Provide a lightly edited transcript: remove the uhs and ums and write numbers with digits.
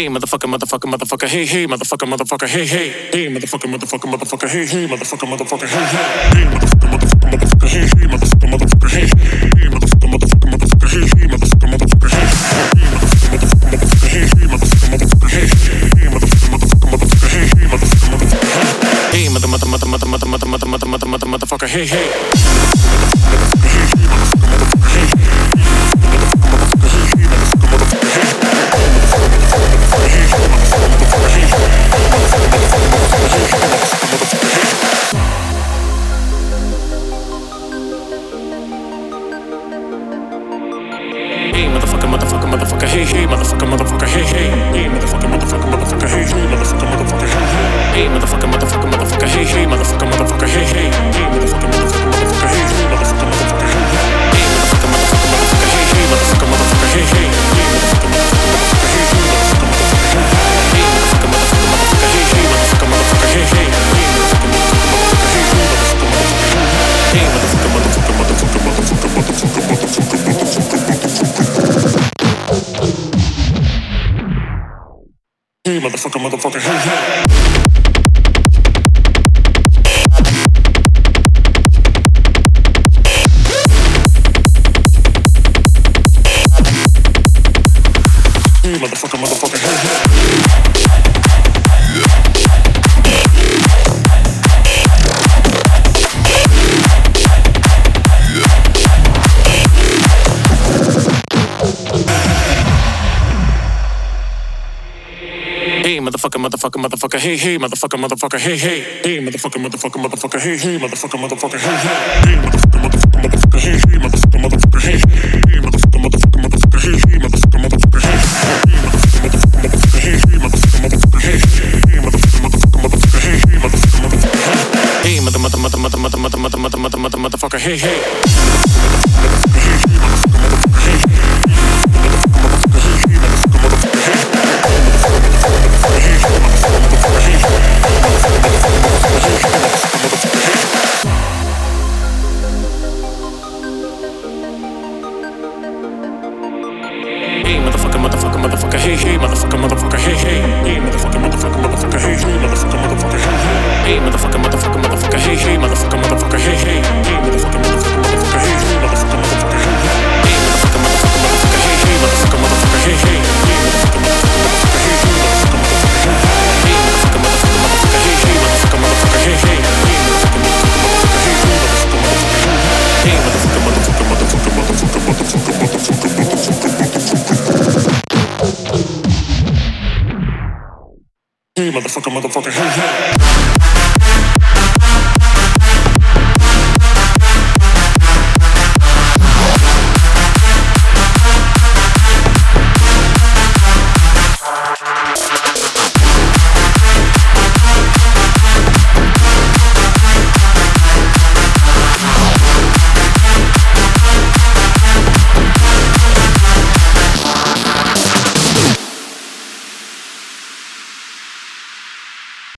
hey, motherfucker, motherfucker, motherfucker, hey, hey, motherfucker, motherfucker, hey, hey, hey, motherfucker, motherfucker, motherfucker, hey, hey, motherfucker, motherfucker, hey, hey, motherfucker, motherfucker, motherfucker, hey, hey, motherfucker, motherfucker, hey, hey, motherfucker, motherfucker, motherfucker, hey, hey, motherfucker, motherfucker, hey, hey, motherfucker, motherfucker, hey, hey, motherfucker, motherfucker, hey, hey, motherfucker, motherfucker, motherfucker, hey, hey, motherfucker, motherfucker, hey, hey, motherfucker, motherfucker, motherfucker, motherfucker, hey, hey. Motherfucker, motherfucker, hey, hey. Motherfucker, motherfucker, hey, hey, motherfucker, motherfucker, hey, hey, hey, motherfucker, motherfucker, motherfucker, hey, hey, motherfucker, motherfucker, hey, hey, hey, motherfucker, motherfucker, motherfucker, hey, hey, motherfucker, motherfucker, hey, hey, motherfucker, motherfucker, motherfucker, hey, hey, motherfucker, motherfucker, hey, hey, motherfucker, motherfucker, hey, hey, motherfucker, motherfucker, hey, hey, motherfucker, motherfucker, motherfucker, hey, hey, motherfucker, motherfucker, hey, motherfucker, motherfucker, hey, hey, motherfucker, hey, hey. Motherfucker, motherfucker, hey, hey.